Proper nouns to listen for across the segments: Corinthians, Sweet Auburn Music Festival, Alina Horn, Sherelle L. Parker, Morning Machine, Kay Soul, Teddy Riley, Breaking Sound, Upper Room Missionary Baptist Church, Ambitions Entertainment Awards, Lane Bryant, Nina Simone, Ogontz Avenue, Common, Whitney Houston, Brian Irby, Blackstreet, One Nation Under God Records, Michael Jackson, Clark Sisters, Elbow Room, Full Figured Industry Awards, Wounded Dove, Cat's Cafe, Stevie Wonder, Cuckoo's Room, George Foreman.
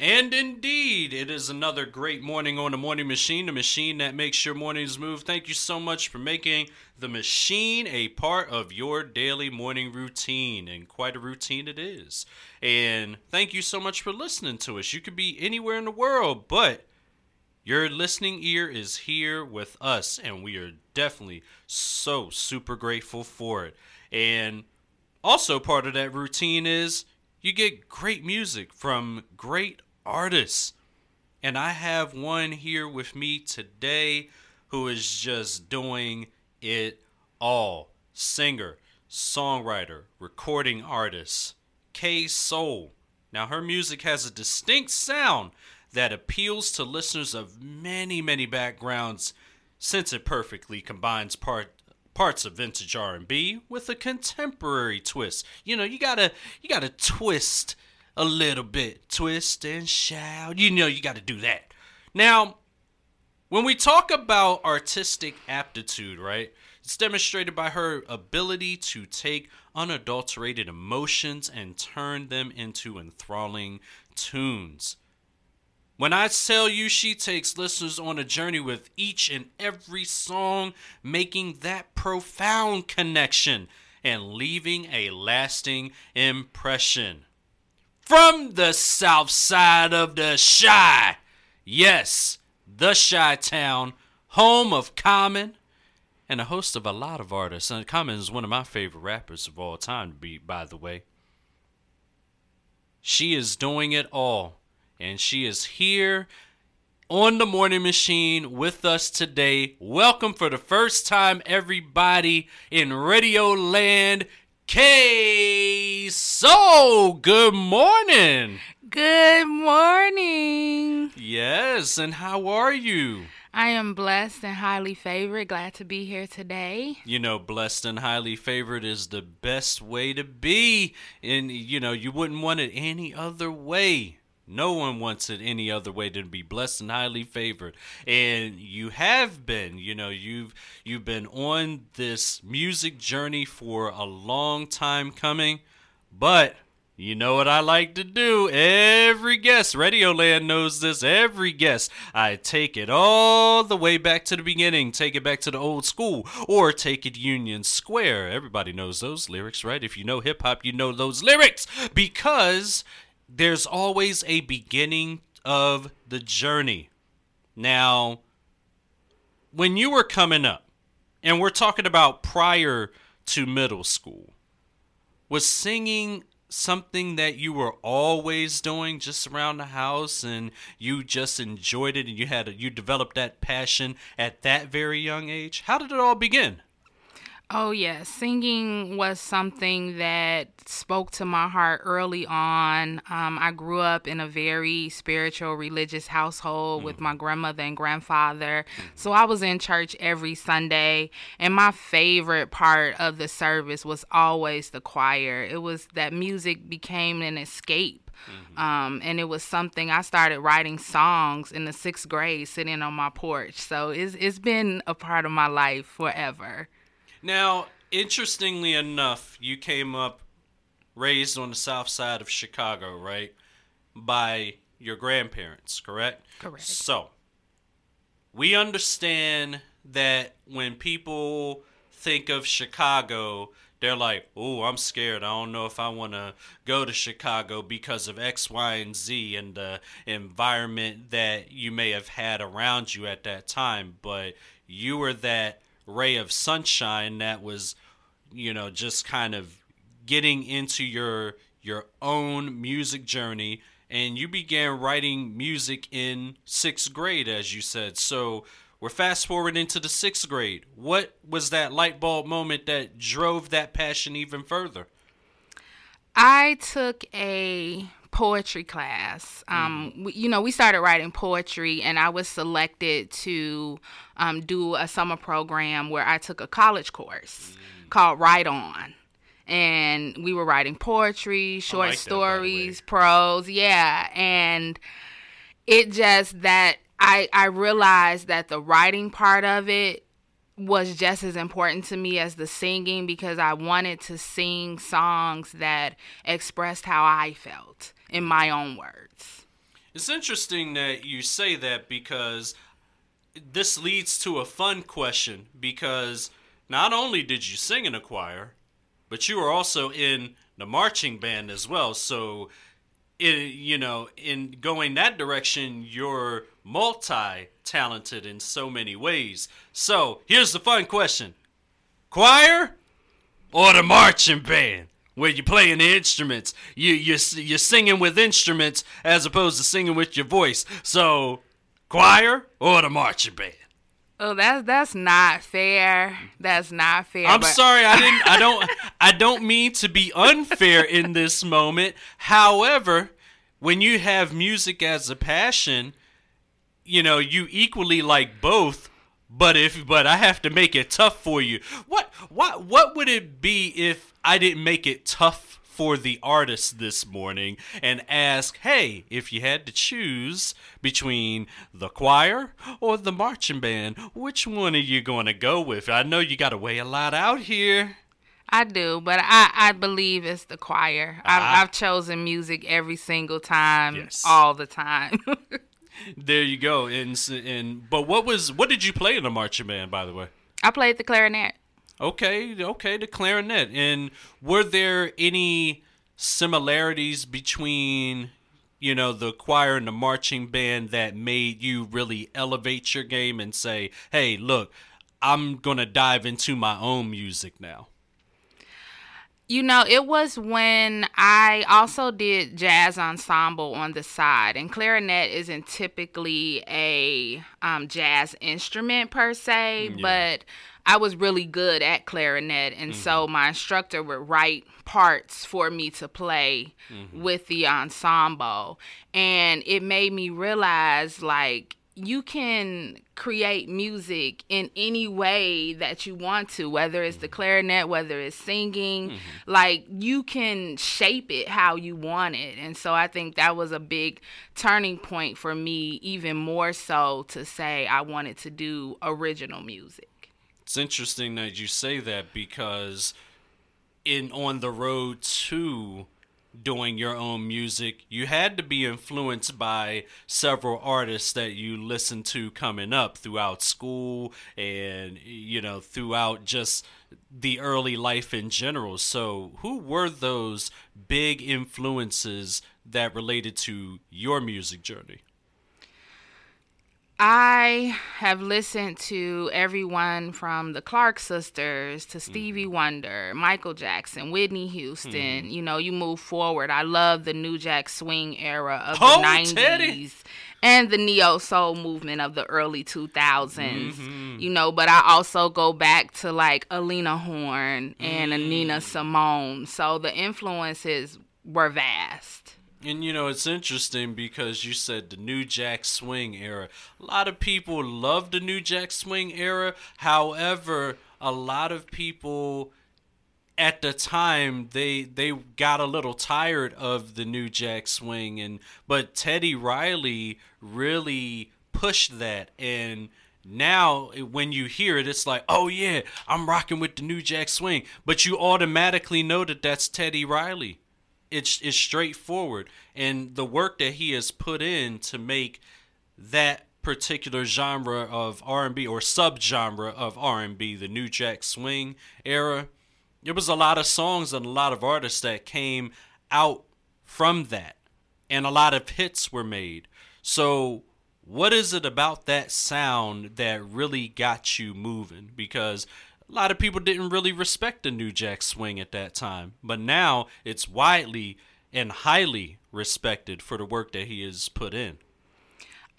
And indeed, it is another great morning on the machine that makes your mornings move. Thank you so much for making the machine a part of your daily morning routine, and quite a routine it is. And thank you so much for listening to us. You could be anywhere in the world, but your listening ear is here with us, and we are definitely so super grateful for it. And also part of that routine is you get great music from great artists, and I have one here with me today who is just doing it all. Singer, songwriter, recording artist, Kay Soul. Now, her music has a distinct sound that appeals to listeners of many backgrounds, since it perfectly combines parts of vintage R&B with a contemporary twist. You know, you gotta twist a little bit. Twist and shout. You know, you gotta do that. Now, when we talk about artistic aptitude, right, it's demonstrated by her ability to take unadulterated emotions and turn them into enthralling tunes. When I tell you she takes listeners on a journey with each and every song, making that profound connection and leaving a lasting impression. From the south side of the Chi, yes, the Chi-Town, home of Common, and a host of a lot of artists. And Common is one of my favorite rappers of all time, by the way. She is doing it all. And she is here on the Morning Machine with us today. Welcome for the first time, everybody, in Radio Land, Kay Soul. Good morning. Good morning. Yes, and how are you? I am blessed and highly favored. Glad to be here today. You know, blessed and highly favored is the best way to be. And, you know, you wouldn't want it any other way. No one wants it any other way than to be blessed and highly favored. And you have been, you know, you've been on this music journey for a long time coming. But you know what I like to do? Every guest, Radio Land knows this, every guest, I take it all the way back to the beginning, take it back to the old school, or take it Union Square. Everybody knows those lyrics, right? If you know hip-hop, you know those lyrics, because there's always a beginning of the journey. Now, when you were coming up, and we're talking about prior to middle school, was singing something that you were always doing just around the house, and you just enjoyed it, and you developed that passion at that very young age? How did it all begin? Oh, yes. Singing was something that spoke to my heart early on. I grew up in a very spiritual, religious household with my grandmother and grandfather. So I was in church every Sunday. And my favorite part of the service was always the choir. It was that music became an escape. And it was something I started writing songs in the 6th grade sitting on my porch. So it's been a part of my life forever. Now, interestingly enough, you came up raised on the south side of Chicago, right? By your grandparents, correct? Correct. So, we understand that when people think of Chicago, they're like, oh, I'm scared. I don't know if I want to go to Chicago because of X, Y, and Z and the environment that you may have had around you at that time. But you were that ray of sunshine that was, you know, just kind of getting into your own music journey, and you began writing music in 6th grade, as you said. So we're fast forwarding into the 6th grade. What was that light bulb moment that drove that passion even further? I took a poetry class. We started writing poetry, and I was selected to do a summer program where I took a college course called Write On. And we were writing poetry, short stories, prose. Yeah. And it just that I realized that the writing part of it was just as important to me as the singing, because I wanted to sing songs that expressed how I felt in my own words. It's interesting that you say that, because this leads to a fun question, because not only did you sing in a choir, but you were also in the marching band as well. So, in going that direction, you're multi-talented in so many ways. So here's the fun question. Choir or the marching band, where you're playing the instruments? You're singing with instruments as opposed to singing with your voice. So choir or the marching band? Oh, that's not fair. That's not fair. I'm sorry, I don't mean to be unfair in this moment. However, when you have music as a passion, you equally like both, but I have to make it tough for you. What would it be if I didn't make it tough for the artist this morning and ask, hey, if you had to choose between the choir or the marching band, which one are you going to go with? I know you got to weigh a lot out here. I do, but I believe it's the choir. I've chosen music every single time, yes, all the time. There you go. But what did you play in the marching band, by the way? I played the clarinet. Okay, the clarinet. And were there any similarities between, the choir and the marching band that made you really elevate your game and say, hey, look, I'm going to dive into my own music now? It was when I also did jazz ensemble on the side, and clarinet isn't typically a jazz instrument per se, yeah, but I was really good at clarinet, and mm-hmm, so my instructor would write parts for me to play, mm-hmm, with the ensemble, and it made me realize, like, you can create music in any way that you want to, whether it's the clarinet, whether it's singing, mm-hmm, like, you can shape it how you want it. And so I think that was a big turning point for me, even more so to say I wanted to do original music. It's interesting that you say that, because on the road to doing your own music, you had to be influenced by several artists that you listened to coming up throughout school and, throughout just the early life in general. So who were those big influences that related to your music journey? I have listened to everyone from the Clark Sisters to Stevie Wonder, Michael Jackson, Whitney Houston. You move forward. I love the New Jack Swing era of the 90s. Teddy. And the neo-soul movement of the early 2000s, mm-hmm, but I also go back to, like, Alina Horn and Nina Simone. So the influences were vast. And, it's interesting because you said the New Jack Swing era. A lot of people love the New Jack Swing era. However, a lot of people at the time, they got a little tired of the New Jack Swing. But Teddy Riley really pushed that. And now when you hear it, it's like, oh, yeah, I'm rocking with the New Jack Swing. But you automatically know that that's Teddy Riley. It's straightforward, and the work that he has put in to make that particular genre of R&B or subgenre of R&B, the New Jack Swing era, there was a lot of songs and a lot of artists that came out from that, and a lot of hits were made. So what is it about that sound that really got you moving? Because a lot of people didn't really respect the New Jack Swing at that time, but now it's widely and highly respected for the work that he has put in.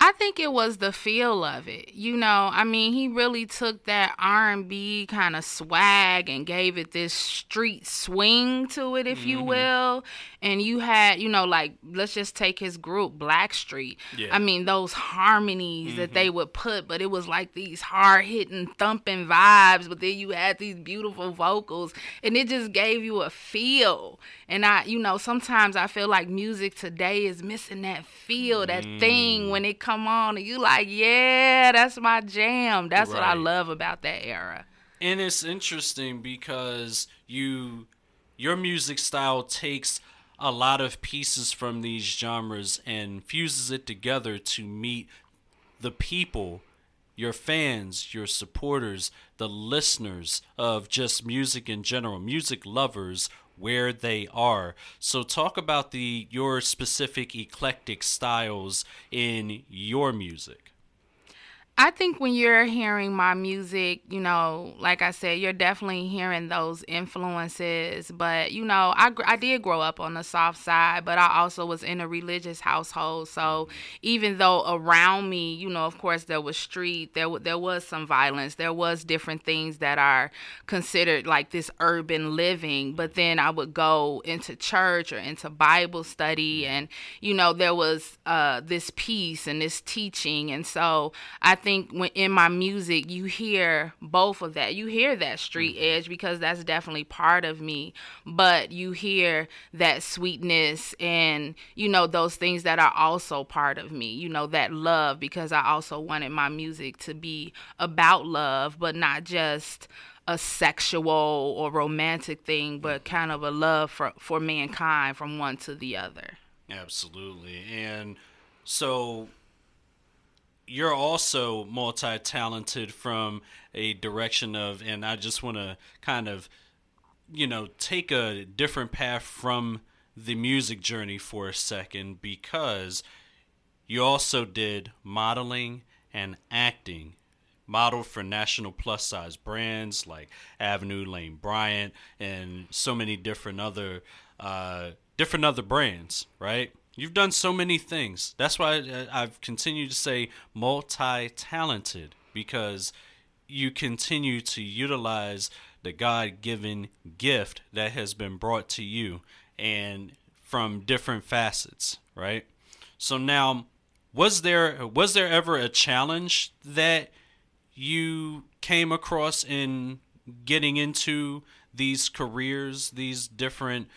I think it was the feel of it. He really took that R&B kind of swag and gave it this street swing to it, if you will. And you had, like, let's just take his group, Blackstreet. Yeah. Those harmonies that they would put, but it was like these hard-hitting, thumping vibes, but then you had these beautiful vocals, and it just gave you a feel. And sometimes I feel like music today is missing that feel, that thing when it comes come on, and you like, yeah, that's my jam. That's right. What I love about that era. And it's interesting because your music style takes a lot of pieces from these genres and fuses it together to meet the people, your fans, your supporters, the listeners of just music in general, music lovers, where they are. So talk about your specific eclectic styles in your music. I think when you're hearing my music, you know, like I said, you're definitely hearing those influences. But, you know, I did grow up on the soft side, but I also was in a religious household. So even though around me, you know, of course, there was street, there was some violence, there was different things that are considered like this urban living. But then I would go into church or into Bible study, and, you know, there was this peace and this teaching. And so I think when in my music, you hear both of that. You hear that street edge, because that's definitely part of me, but you hear that sweetness and, you know, those things that are also part of me, you know, that love, because I also wanted my music to be about love, but not just a sexual or romantic thing, but kind of a love for mankind from one to the other. Absolutely. And so you're also multi-talented from a direction of, and I just want to kind of, you know, take a different path from the music journey for a second, because you also did modeling and acting. Model for national plus size brands like Avenue, Lane Bryant, and so many different other brands, right? You've done so many things. That's why I've continued to say multi-talented, because you continue to utilize the God-given gift that has been brought to you and from different facets, right? So now, was there ever a challenge that you came across in getting into these careers, these different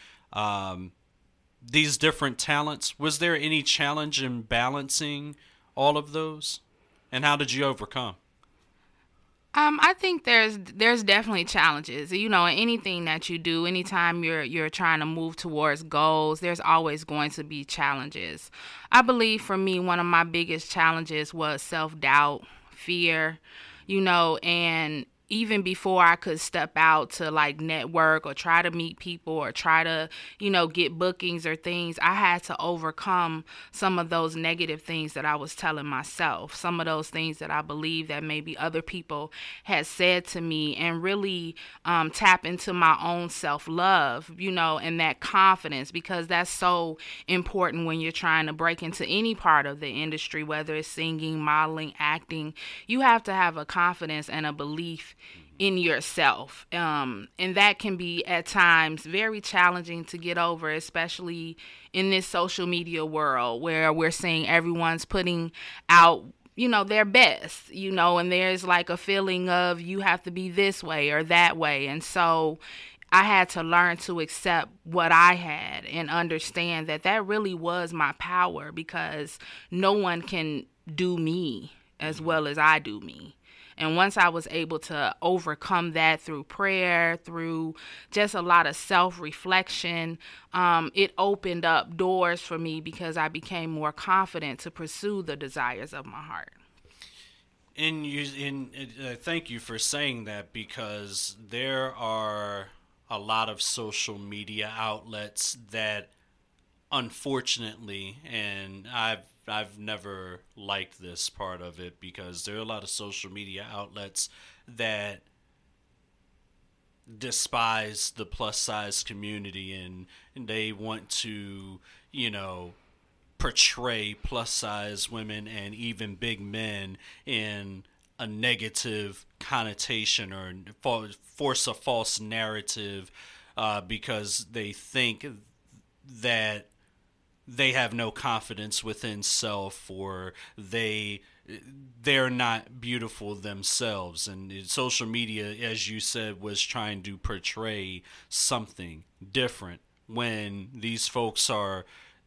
talents? Was there any challenge in balancing all of those, and how did you overcome? I think there's definitely challenges, you know, in anything that you do. Anytime you're trying to move towards goals, there's always going to be challenges. I believe for me, one of my biggest challenges was self-doubt, fear, you know, and even before I could step out to like network or try to meet people or try to, you know, get bookings or things, I had to overcome some of those negative things that I was telling myself, some of those things that I believe that maybe other people had said to me, and really tap into my own self-love, you know, and that confidence, because that's so important when you're trying to break into any part of the industry, whether it's singing, modeling, acting. You have to have a confidence and a belief in yourself, and that can be at times very challenging to get over, especially in this social media world where we're seeing everyone's putting out, you know, their best, you know, and there's like a feeling of you have to be this way or that way. And so I had to learn to accept what I had and understand that really was my power, because no one can do me as well as I do me. And once I was able to overcome that through prayer, through just a lot of self-reflection, it opened up doors for me, because I became more confident to pursue the desires of my heart. And thank you for saying that, because there are a lot of social media outlets that, unfortunately, and I've never liked this part of it, because there are a lot of social media outlets that despise the plus size community, and they want to, you know, portray plus size women and even big men in a negative connotation, or force a false narrative because they think that they have no confidence within self, or they're not beautiful themselves. And social media, as you said, was trying to portray something different, when these folks are,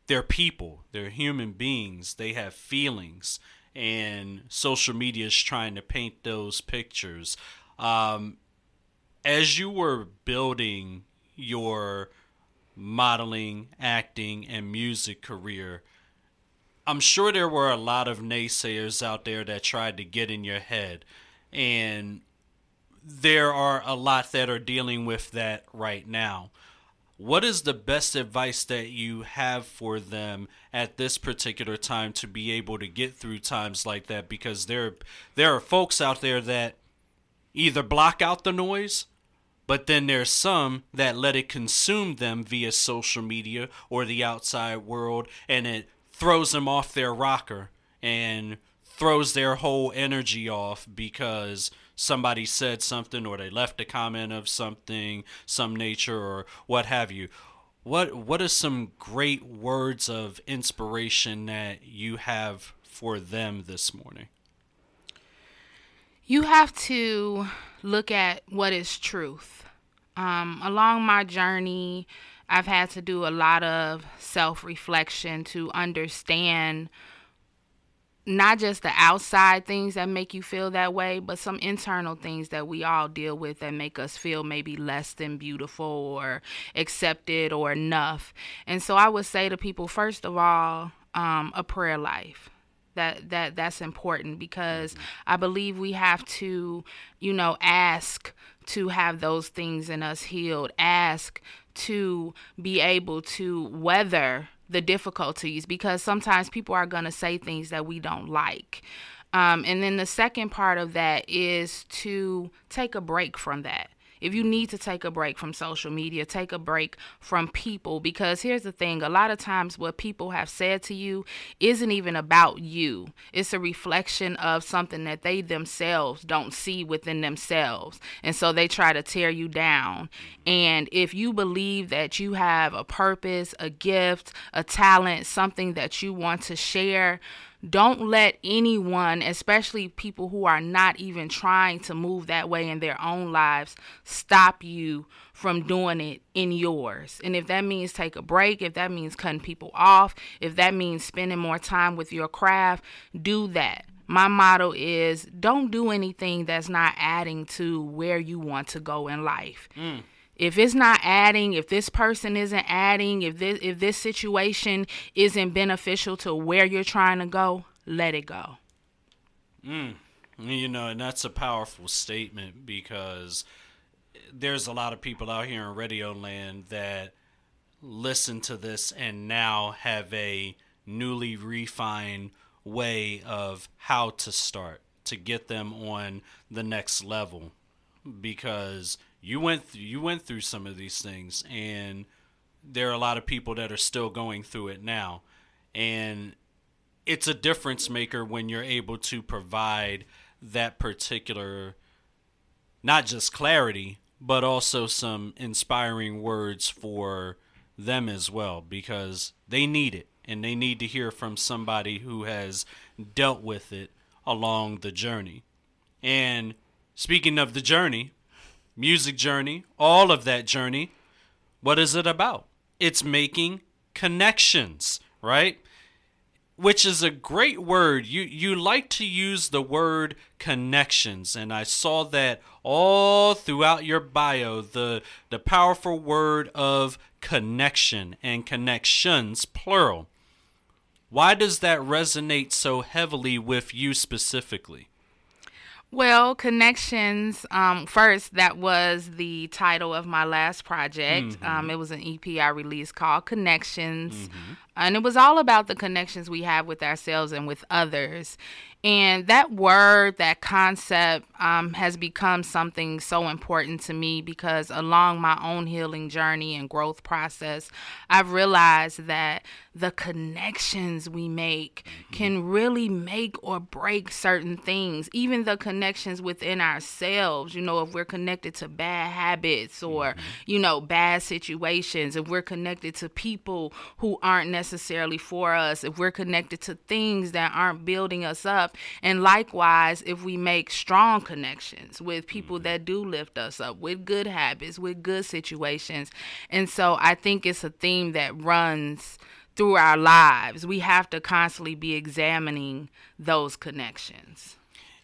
they're people, they're human beings, they have feelings, and social media is trying to paint those pictures. As you were building your modeling, acting, and music career. I'm sure there were a lot of naysayers out there that tried to get in your head, and there are a lot that are dealing with that right now. What is the best advice that you have for them at this particular time to be able to get through times like that? Because there are folks out there that either block out the noise, but then there's some that let it consume them via social media or the outside world, and it throws them off their rocker and throws their whole energy off because somebody said something or they left a comment of something, some nature or what have you. What are some great words of inspiration that you have for them this morning? You have to look at what is truth. Along my journey, I've had to do a lot of self-reflection to understand not just the outside things that make you feel that way, but some internal things that we all deal with that make us feel maybe less than beautiful or accepted or enough. And so I would say to people, first of all, a prayer life. That's important, because I believe we have to, ask to have those things in us healed, ask to be able to weather the difficulties, because sometimes people are going to say things that we don't like. And then the second part of that is to take a break from that. If you need to take a break from social media, take a break from people, because here's the thing. A lot of times what people have said to you isn't even about you. It's a reflection of something that they themselves don't see within themselves. And so they try to tear you down. And if you believe that you have a purpose, a gift, a talent, something that you want to share, don't let anyone, especially people who are not even trying to move that way in their own lives, stop you from doing it in yours. And if that means take a break, if that means cutting people off, if that means spending more time with your craft, do that. My motto is don't do anything that's not adding to where you want to go in life. If it's not adding, if this person isn't adding, if this situation isn't beneficial to where you're trying to go, let it go. And that's a powerful statement, because there's a lot of people out here in radio land that listen to this and now have a newly refined way of how to start to get them on the next level, because you went through some of these things, and there are a lot of people that are still going through it now. And it's a difference maker when you're able to provide that particular, not just clarity, but also some inspiring words for them as well, because they need it, and they need to hear from somebody who has dealt with it along the journey. And speaking of the journey, music journey, all of that journey, what is it about? It's making connections, right? Which is a great word. You like to use the word connections, and I saw that all throughout your bio, the powerful word of connection and connections, plural. Why does that resonate so heavily with you specifically? Well, connections, first, that was the title of my last project. Mm-hmm. It was an EP I released called Connections. Mm-hmm. And it was all about the connections we have with ourselves and with others. And that word, that concept has become something so important to me, because along my own healing journey and growth process, I've realized that the connections we make can really make or break certain things, even the connections within ourselves. If we're connected to bad habits or, bad situations, if we're connected to people who aren't necessarily for us, if we're connected to things that aren't building us up, and likewise if we make strong connections with people that do lift us up, with good habits, with good situations. And so I think it's a theme that runs through our lives. We have to constantly be examining those connections.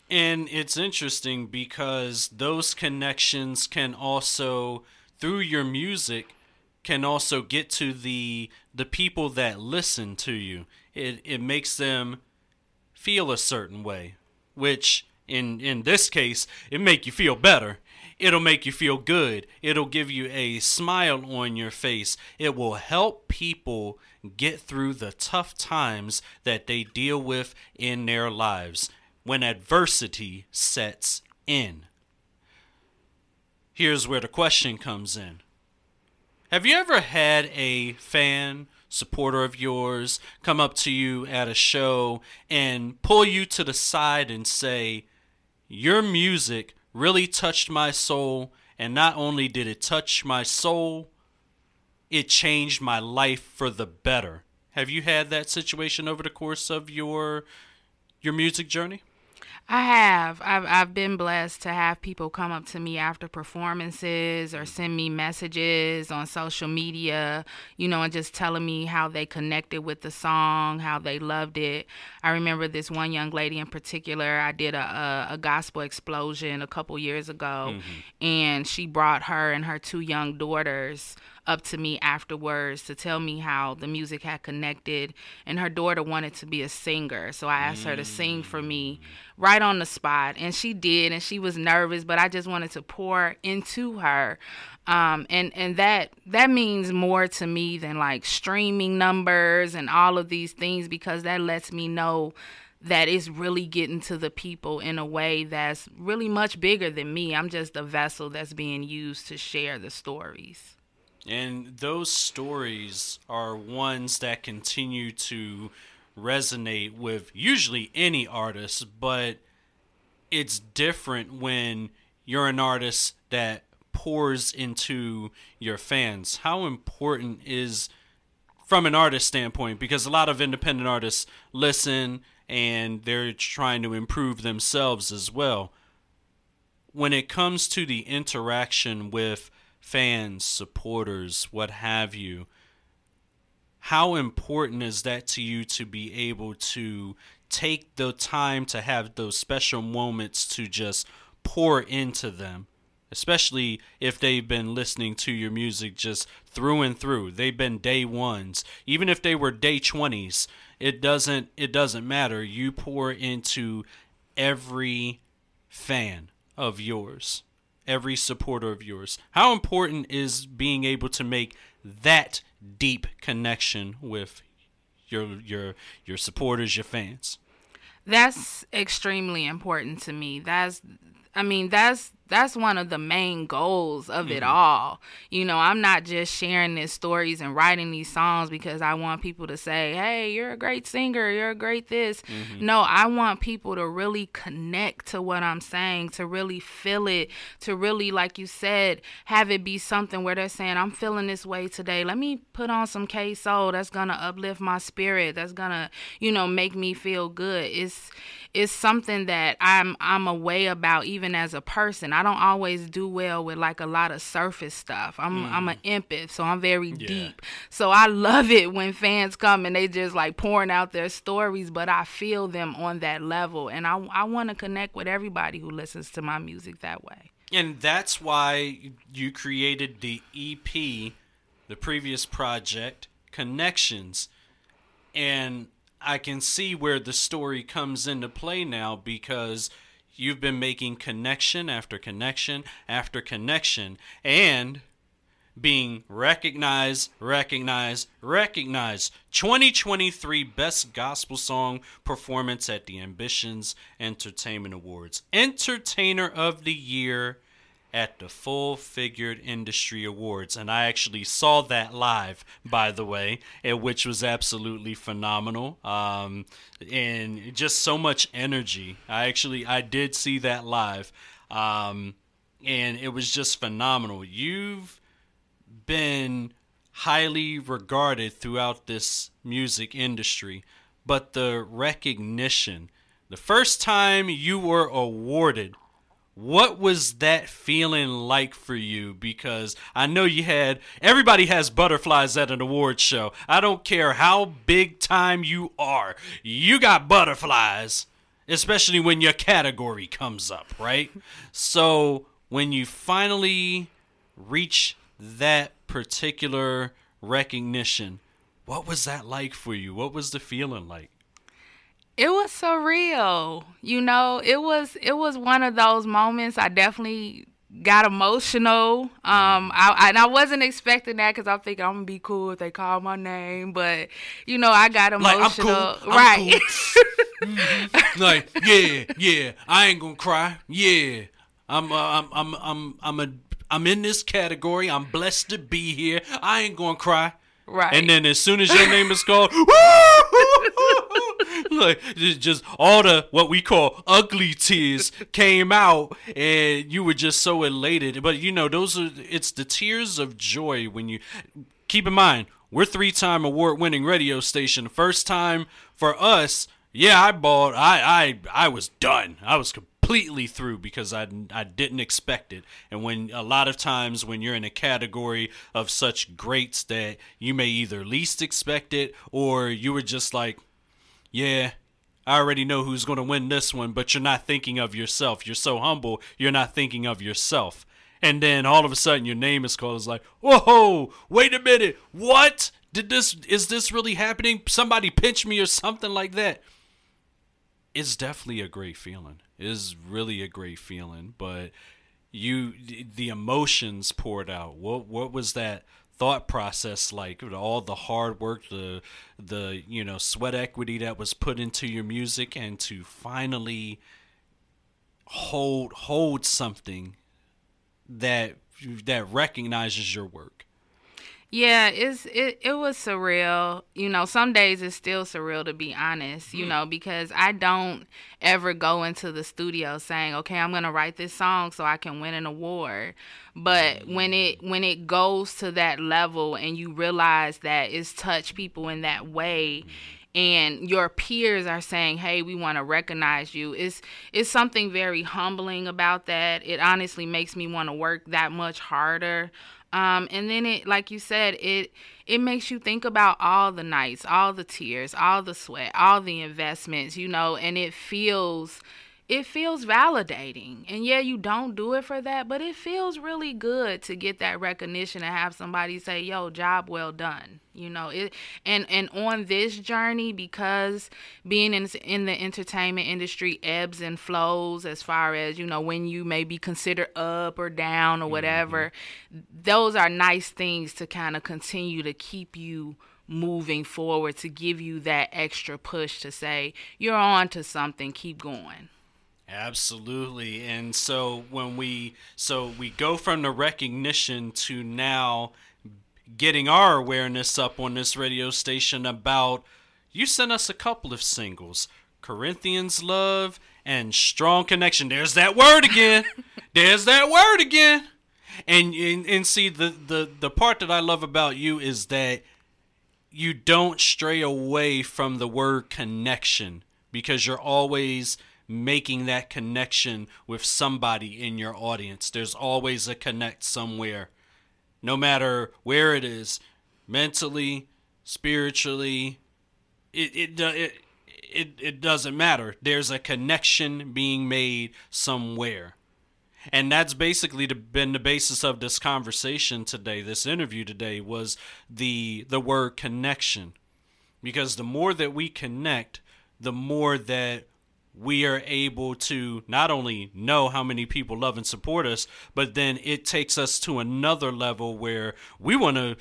And it's interesting, because those connections can also, through your music, can also get to the people that listen to you. It makes them feel a certain way, which in this case, it make you feel better. It'll make you feel good. It'll give you a smile on your face. It will help people get through the tough times that they deal with in their lives when adversity sets in. Here's where the question comes in. Have you ever had a fan, supporter of yours, come up to you at a show and pull you to the side and say, your music really touched my soul, and not only did it touch my soul, it changed my life for the better? Have you had that situation over the course of your music journey? I have. I've been blessed to have people come up to me after performances or send me messages on social media, you know, and just telling me how they connected with the song, how they loved it. I remember this one young lady in particular. I did a gospel explosion a couple years ago, and she brought her and her two young daughters up to me afterwards to tell me how the music had connected, and her daughter wanted to be a singer, so I asked her to sing for me right on the spot, and she did, and she was nervous, but I just wanted to pour into her, and that means more to me than like streaming numbers and all of these things, because that lets me know that is really getting to the people in a way that's really much bigger than me. I'm just a vessel that's being used to share the stories. And those stories are ones that continue to resonate with usually any artist, but it's different when you're an artist that pours into your fans. How important is, from an artist standpoint, because a lot of independent artists listen and they're trying to improve themselves as well. When it comes to the interaction with fans, supporters, what have you, how important is that to you to be able to take the time to have those special moments to just pour into them, especially if they've been listening to your music just through and through? They've been day ones. Even if they were day 20s, it doesn't matter. You pour into every fan of yours, every supporter of yours. How important is being able to make that deep connection with your supporters, your fans? That's extremely important to me. That's one of the main goals of it all. You know, I'm not just sharing these stories and writing these songs because I want people to say, hey, you're a great singer, you're a great this. No, I want people to really connect to what I'm saying, to really feel it, to really, like you said, have it be something where they're saying, I'm feeling this way today. Let me put on some Kay Soul. That's going to uplift my spirit. That's going to, you know, make me feel good. It's something that I'm aware about even as a person. I don't always do well with like a lot of surface stuff. I'm an empath, so I'm very deep. So I love it when fans come and they just like pouring out their stories, but I feel them on that level. And I want to connect with everybody who listens to my music that way. And that's why you created the EP, the previous project, Connections. And I can see where the story comes into play now, because you've been making connection after connection after connection and being recognized. 2023 Best Gospel Song Performance at the Ambitions Entertainment Awards. Entertainer of the Year at the Full Figured Industry Awards. And I actually saw that live, by the way, which was absolutely phenomenal. And just so much energy. I did see that live. And it was just phenomenal. You've been highly regarded throughout this music industry, but the recognition, the first time you were awarded, what was that feeling like for you? Because I know everybody has butterflies at an award show. I don't care how big time you are. You got butterflies, especially when your category comes up, right? So when you finally reach that particular recognition. What was that like for you? What was the feeling like? It was surreal. You know, it was one of those moments. I definitely got emotional. I wasn't expecting that because I think I'm gonna be cool if they call my name, but you know, I got emotional. Like, I'm cool. Right. I'm cool. Mm-hmm. Like, yeah. I ain't gonna cry. Yeah. I'm in this category. I'm blessed to be here. I ain't gonna cry. Right. And then as soon as your name is called, like just all the what we call ugly tears came out, and you were just so elated. But you know, it's the tears of joy when you keep in mind we're 3-time award-winning radio station. First time for us, yeah. I bawled. I was done. I was completely through because I didn't expect it. And when a lot of times when you're in a category of such greats that you may either least expect it or you were just like, yeah, I already know who's going to win this one, but you're not thinking of yourself. You're so humble, you're not thinking of yourself. And then all of a sudden your name is called. It's like, whoa, wait a minute. What? Is this really happening? Somebody pinch me or something like that. It's definitely a great feeling. It is really a great feeling, but the emotions poured out. What was that thought process like? All the hard work, the you know, sweat equity that was put into your music, and to finally hold something that recognizes your work. Yeah, it was surreal. You know, some days it's still surreal, to be honest, you know, because I don't ever go into the studio saying, okay, I'm going to write this song so I can win an award. But when it goes to that level and you realize that it's touched people in that way, and your peers are saying, hey, we want to recognize you, it's something very humbling about that. It honestly makes me want to work that much harder. And then it, like you said, it makes you think about all the nights, all the tears, all the sweat, all the investments, you know, and it feels validating. And yeah, you don't do it for that, but it feels really good to get that recognition and have somebody say, yo, job well done. You know, and on this journey, because being in the entertainment industry ebbs and flows as far as, you know, when you may be considered up or down or whatever, those are nice things to kind of continue to keep you moving forward, to give you that extra push to say you're on to something, keep going. Absolutely. And so we go from the recognition to now getting our awareness up on this radio station about, you sent us a couple of singles, Corinthians Love and Strong Connection. There's that word again. And see, the part that I love about you is that you don't stray away from the word connection, because you're always making that connection with somebody in your audience. There's always a connect somewhere, no matter where it is, mentally, spiritually, it doesn't matter. There's a connection being made somewhere. And that's basically been the basis of this conversation today, this interview today, was the word connection. Because the more that we connect, the more that we are able to not only know how many people love and support us, but then it takes us to another level where we want to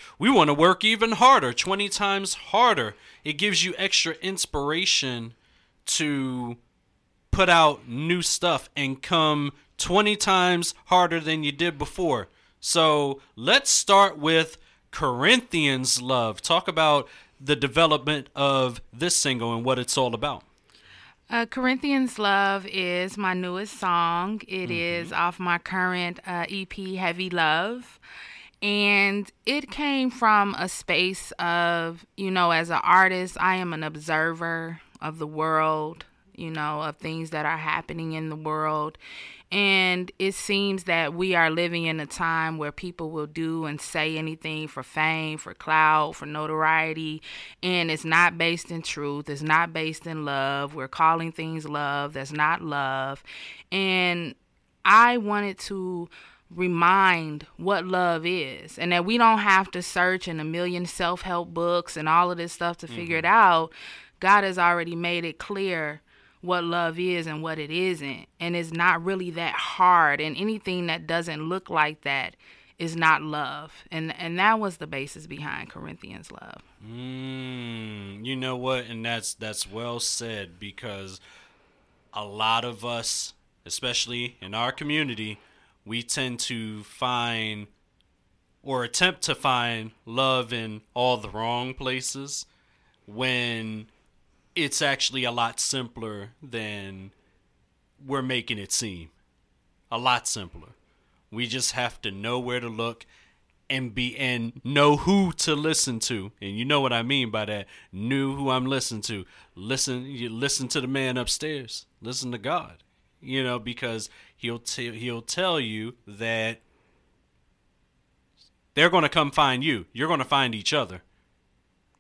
work even harder, 20 times harder. It gives you extra inspiration to put out new stuff and come 20 times harder than you did before. So let's start with Corinthians Love. Talk about the development of this single and what it's all about. Corinthians Love is my newest song. It is off my current EP, Heavy Love. And it came from a space of, you know, as an artist, I am an observer of the world, you know, of things that are happening in the world. And it seems that we are living in a time where people will do and say anything for fame, for clout, for notoriety. And it's not based in truth. It's not based in love. We're calling things love that's not love. And I wanted to remind what love is, and that we don't have to search in a million self-help books and all of this stuff to figure it out. God has already made it clear what love is and what it isn't, and it's not really that hard, and anything that doesn't look like that is not love. And that was the basis behind Corinthians Love. You know what? And that's well said, because a lot of us, especially in our community, we tend to find or attempt to find love in all the wrong places, when it's actually a lot simpler than we're making it seem. A lot simpler. We just have to know where to look and know who to listen to. And you know what I mean by that. Knew who I'm listening to. You listen to the man upstairs. Listen to God. You know, because he'll tell you that they're going to come find you. You're going to find each other.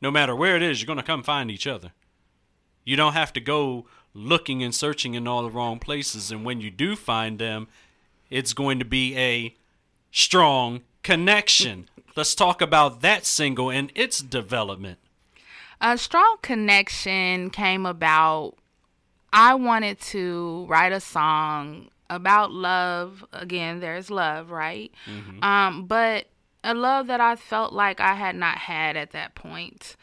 No matter where it is, you're going to come find each other. You don't have to go looking and searching in all the wrong places. And when you do find them, it's going to be a strong connection. Let's talk about that single and its development. A Strong Connection came about. I wanted to write a song about love. Again, there's love, right? Mm-hmm. But a love that I felt like I had not had at that point.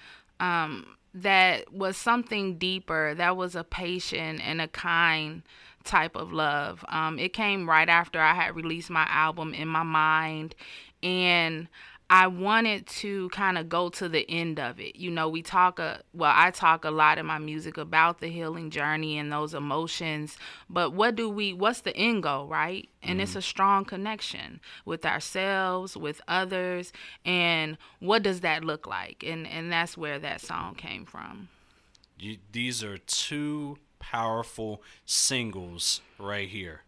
That was something deeper. That was a patient and a kind type of love. It came right after I had released my album In My Mind, and I wanted to kind of go to the end of it. You know, I talk a lot in my music about the healing journey and those emotions, but what's the end goal, right? And it's a strong connection with ourselves, with others, and what does that look like? And that's where that song came from. These are two powerful singles right here.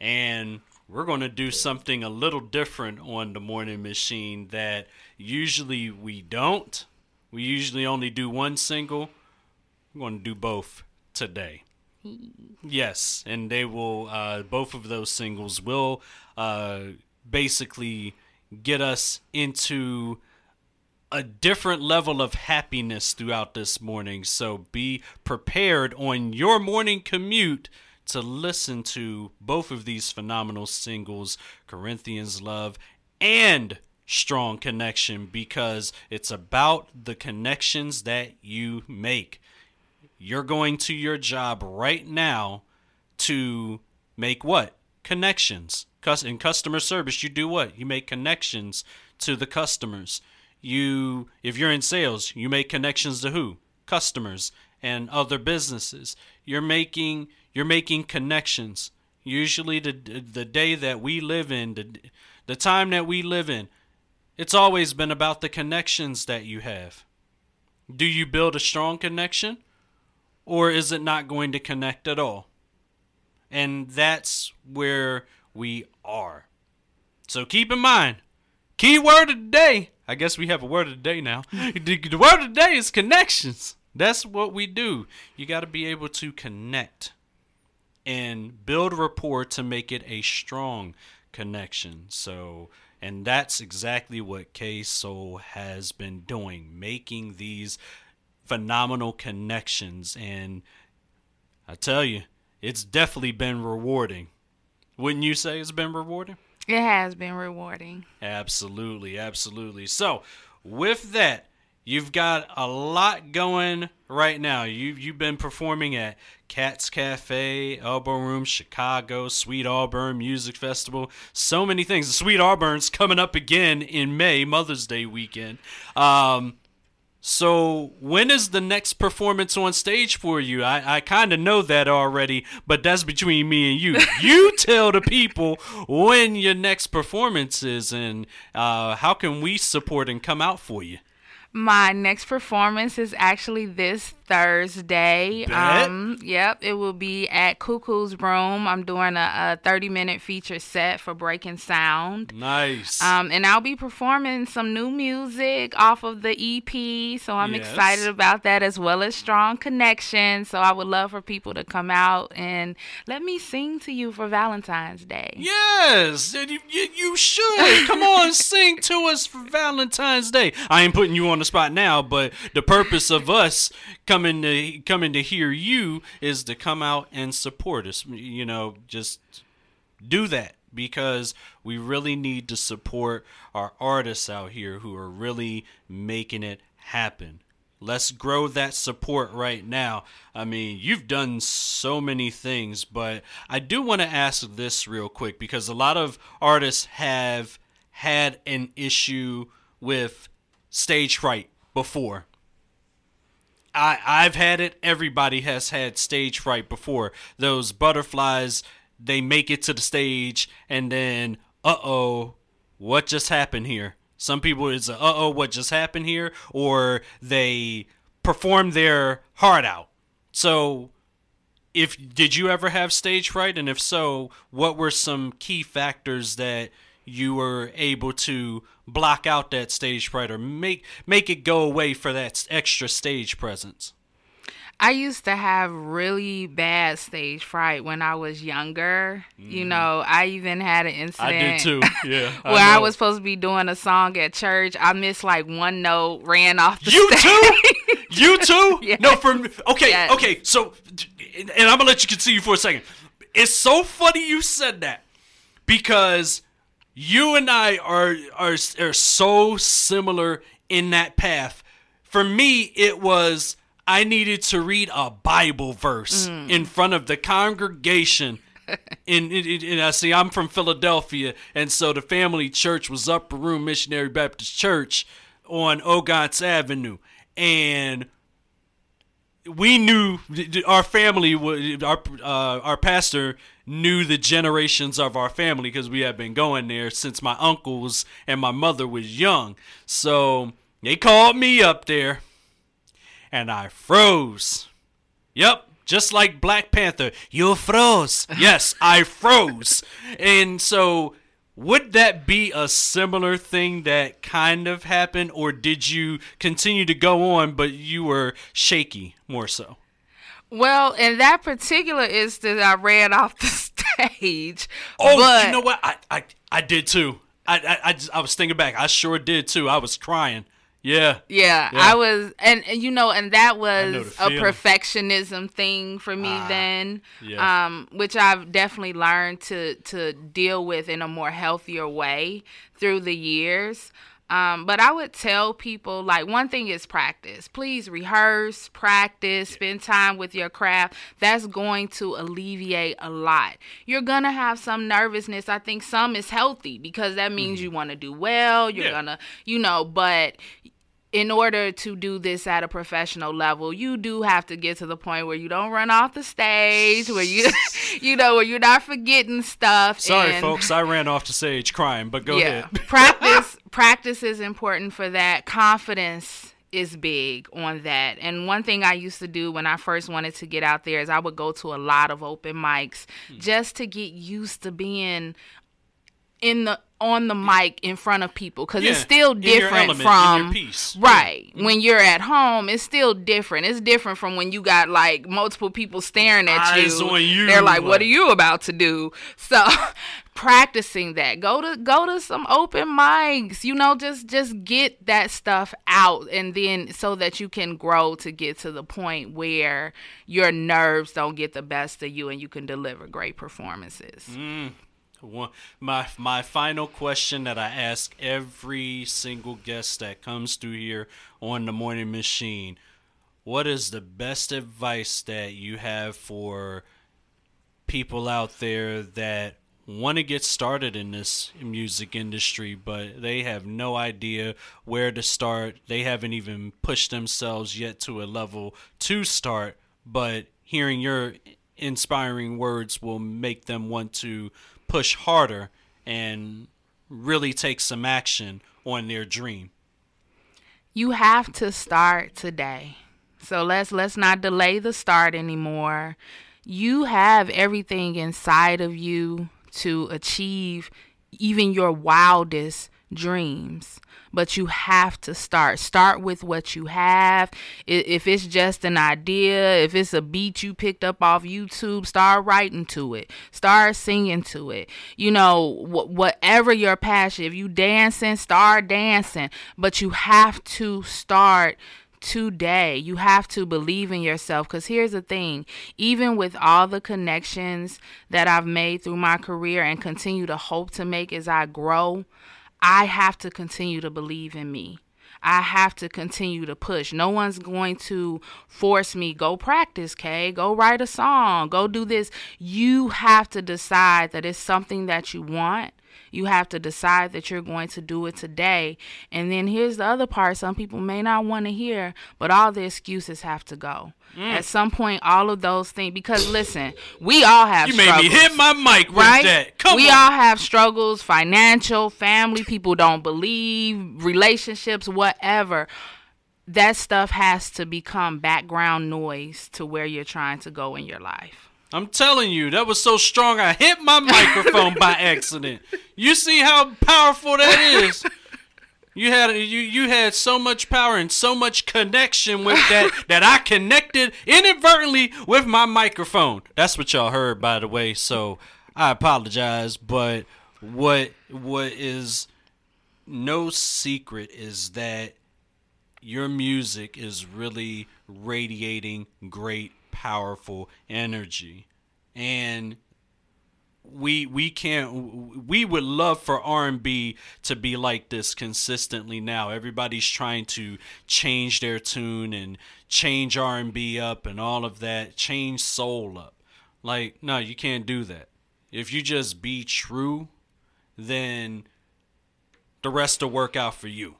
And we're going to do something a little different on The Morning Machine that usually we don't. We usually only do one single. We're going to do both today. Yes, and they will, both of those singles will basically get us into a different level of happiness throughout this morning. So be prepared on your morning commute to listen to both of these phenomenal singles, Corinthians Love and Strong Connection, because it's about the connections that you make. You're going to your job right now to make what? Connections. In customer service, you do what? You make connections to the customers. If you're in sales, you make connections to who? Customers and other businesses. You're making connections. Usually the day that we live in, the time that we live in, it's always been about the connections that you have. Do you build a strong connection, or is it not going to connect at all? And that's where we are. So keep in mind, key word of the day. I guess we have a word of the day now. The word of the day is connections. That's what we do. You got to be able to connect and build rapport to make it a strong connection. So, and that's exactly what Kay Soul has been doing, making these phenomenal connections. And I tell you, it's definitely been rewarding. Wouldn't you say it's been rewarding? It has been rewarding. Absolutely, absolutely. So, with that, you've got a lot going right now. You've been performing at Cat's Cafe, Elbow Room, Chicago, Sweet Auburn Music Festival. So many things. The Sweet Auburn's coming up again in May, Mother's Day weekend. So when is the next performance on stage for you? I kind of know that already, but that's between me and you. You tell the people when your next performance is, and how can we support and come out for you? My next performance is actually this Thursday. It will be at Cuckoo's Room. I'm doing a 30-minute feature set for Breaking Sound. Nice. And I'll be performing some new music off of the EP, so I'm excited about that, as well as Strong Connection. So I would love for people to come out and let me sing to you for Valentine's Day. Yes, you should. Come on, sing to us for Valentine's Day. I ain't putting you on the spot now, but the purpose of us coming to hear you is to come out and support us. You know, just do that, because we really need to support our artists out here who are really making it happen. Let's grow that support right now. I mean, you've done so many things, but I do want to ask this real quick, because a lot of artists have had an issue with stage fright before. I've had it. Everybody has had stage fright before. Those butterflies, they make it to the stage and then, uh-oh, what just happened here? Some people, it's a, uh-oh, what just happened here? Or they perform their heart out. So did you ever have stage fright? And if so, what were some key factors that you were able to block out that stage fright or make it go away for that extra stage presence? I used to have really bad stage fright when I was younger. Mm. You know, I even had an incident. I did too, yeah. Where I was supposed to be doing a song at church. I missed like one note, ran off the stage. You too? Yes. No, for me. Okay, yes. Okay. So, and I'm going to let you continue for a second. It's so funny you said that, because you and I are so similar in that path. For me, it was I needed to read a Bible verse in front of the congregation. And I see, I'm from Philadelphia, and so the family church was Upper Room Missionary Baptist Church on Ogontz Avenue, and we knew our family, our pastor knew the generations of our family, because we had been going there since my uncles and my mother was young. So they called me up there, and I froze. Yep, just like Black Panther, you froze. Yes, I froze. And so would that be a similar thing that kind of happened, or did you continue to go on, but you were shaky more so? Well, in that particular instance, I ran off the stage. Oh, but you know what? I did too. I was thinking back. I sure did too. I was crying. Yeah. I was, and you know, and that was a perfectionism thing for me then, which I've definitely learned to deal with in a more healthier way through the years. But I would tell people, like, one thing is practice. Please rehearse, practice, spend time with your craft. That's going to alleviate a lot. You're going to have some nervousness. I think some is healthy, because that means you want to do well. You're going to, you know, but in order to do this at a professional level, you do have to get to the point where you don't run off the stage, where you, you know, where you're not forgetting stuff. Sorry, folks, I ran off the stage crying, but go ahead. Practice is important for that. Confidence is big on that. And one thing I used to do when I first wanted to get out there is I would go to a lot of open mics just to get used to being on the mic in front of people, because it's still different from when you're at home. It's still different. It's different from when you got like multiple people staring at eyes on you. They're like, "What are you about to do?" So, practicing that. Go to some open mics. You know, just get that stuff out, and then so that you can grow to get to the point where your nerves don't get the best of you, and you can deliver great performances. Mm. My final question that I ask every single guest that comes through here on The Morning Machine: what is the best advice that you have for people out there that want to get started in this music industry, but they have no idea where to start? They haven't even pushed themselves yet to a level to start, but hearing your inspiring words will make them want to push harder and really take some action on their dream. You have to start today. So let's not delay the start anymore. You have everything inside of you to achieve even your wildest dreams, but you have to start with what you have. If it's just an idea, if it's a beat you picked up off YouTube, start writing to it, start singing to it, whatever your passion. If you dancing, start dancing, but you have to start today. You have to believe in yourself, because here's the thing, even with all the connections that I've made through my career and continue to hope to make as I grow, I have to continue to believe in me. I have to continue to push. No one's going to force me, go practice, Kay, go write a song, go do this. You have to decide that it's something that you want. You have to decide that you're going to do it today. And then here's the other part some people may not want to hear, but all the excuses have to go. At some point, all of those things, because listen, we all have struggles. You made me hit my mic with that. Come on. We all have struggles, financial, family, people don't believe, relationships, whatever. That stuff has to become background noise to where you're trying to go in your life. I'm telling you, that was so strong, I hit my microphone by accident. You see how powerful that is? You had so much power and so much connection with that I connected inadvertently with my microphone. That's what y'all heard, by the way, so I apologize. But what is no secret is that your music is really radiating great, powerful energy, and we would love for R&B to be like this consistently. Now everybody's trying to change their tune and change R&B up and all of that, change soul up. Like, no, you can't do that. If you just be true, then the rest will work out for you.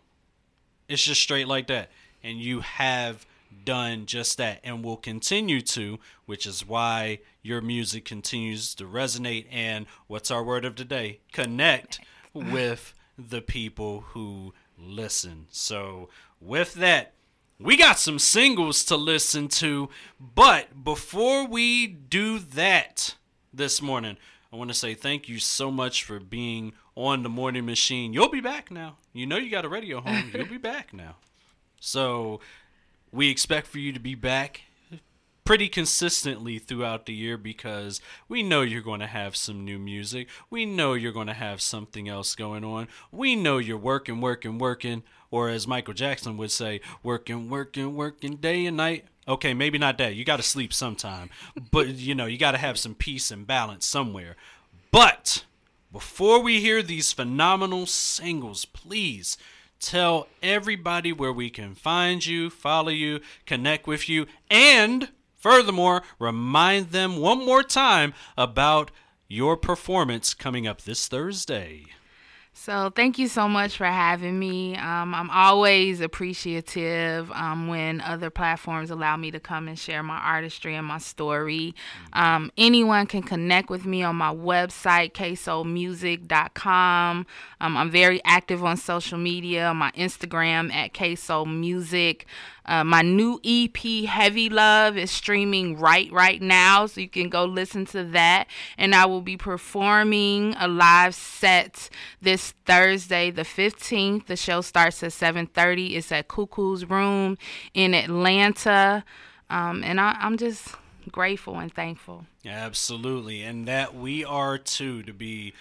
It's just straight like that, and you have done just that and will continue to, which is why your music continues to resonate and, what's our word of the day, connect with the people who listen. So with that, we got some singles to listen to, but before we do that this morning, I want to say thank you so much for being on the Morning Machine. You'll be back now. You know you got a radio home. You'll be back now. So we expect for you to be back pretty consistently throughout the year, because we know you're going to have some new music. We know you're going to have something else going on. We know you're working, or as Michael Jackson would say, working day and night. Okay, maybe not that. You got to sleep sometime, but you got to have some peace and balance somewhere. But before we hear these phenomenal singles, please tell everybody where we can find you, follow you, connect with you, and furthermore, remind them one more time about your performance coming up this Thursday. So thank you so much for having me. I'm always appreciative when other platforms allow me to come and share my artistry and my story. Anyone can connect with me on my website, kaysoulmusic.com. I'm very active on social media, my Instagram at kaysoulmusic. My new EP, Heavy Love, is streaming right now, so you can go listen to that. And I will be performing a live set this Thursday, the 15th. The show starts at 7:30. It's at Cuckoo's Room in Atlanta. And I'm just grateful and thankful. Absolutely. And that we are, too, to be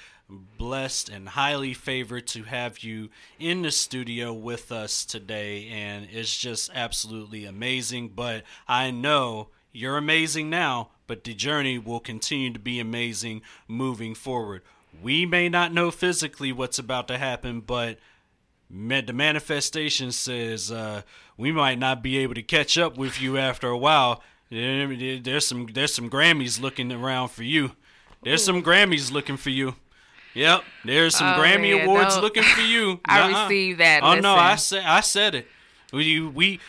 blessed and highly favored to have you in the studio with us today, and it's just absolutely amazing. But I know you're amazing now, but the journey will continue to be amazing moving forward. We may not know physically what's about to happen, but the manifestation says we might not be able to catch up with you after a while. There's some Grammys looking around for you. There's some Grammys looking for you. Yep, there's some Grammy Awards looking for you. I received that. Oh, listen. No, I said it. We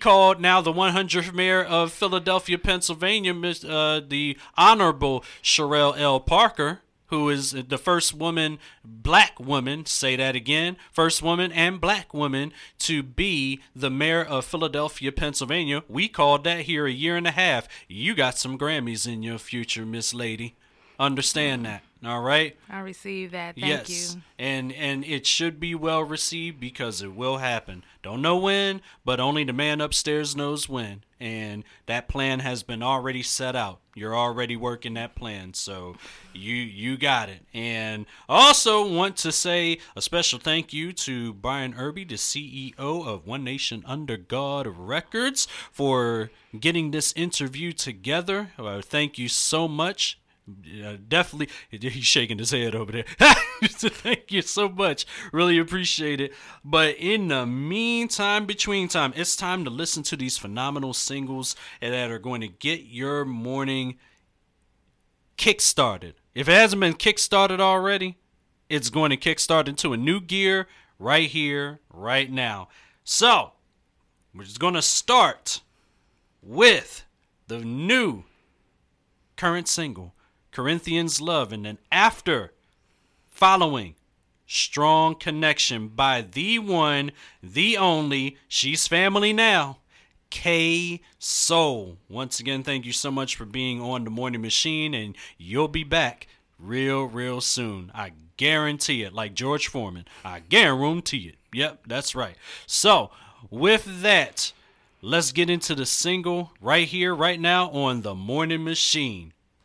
called now the 100th mayor of Philadelphia, Pennsylvania, the Honorable Sherelle L. Parker. who is the first woman, black woman, say that again, first woman and black woman to be the mayor of Philadelphia, Pennsylvania. We called that here a year and a half. You got some Grammys in your future, Miss Lady. Understand that. All right. I receive that. Thank you. Yes. And it should be well received because it will happen. Don't know when, but only the man upstairs knows when. And that plan has been already set out. You're already working that plan. So you got it. And also want to say a special thank you to Brian Irby, the CEO of One Nation Under God Records, for getting this interview together. Thank you so much. Definitely, he's shaking his head over there. Thank you so much. Really appreciate it. But in the meantime, between time, it's time to listen to these phenomenal singles that are going to get your morning kickstarted. If it hasn't been kickstarted already, it's going to kickstart into a new gear right here, right now. So, we're just going to start with the new current single, Corinthians Love, and then after, following Strong Connection by the one, the only, she's family now, Kay Soul. Once again, thank you so much for being on The Morning Machine, and you'll be back real soon. I guarantee it, like George Foreman. I guarantee it. Yep, that's right. So, with that, let's get into the single right here, right now on The Morning Machine.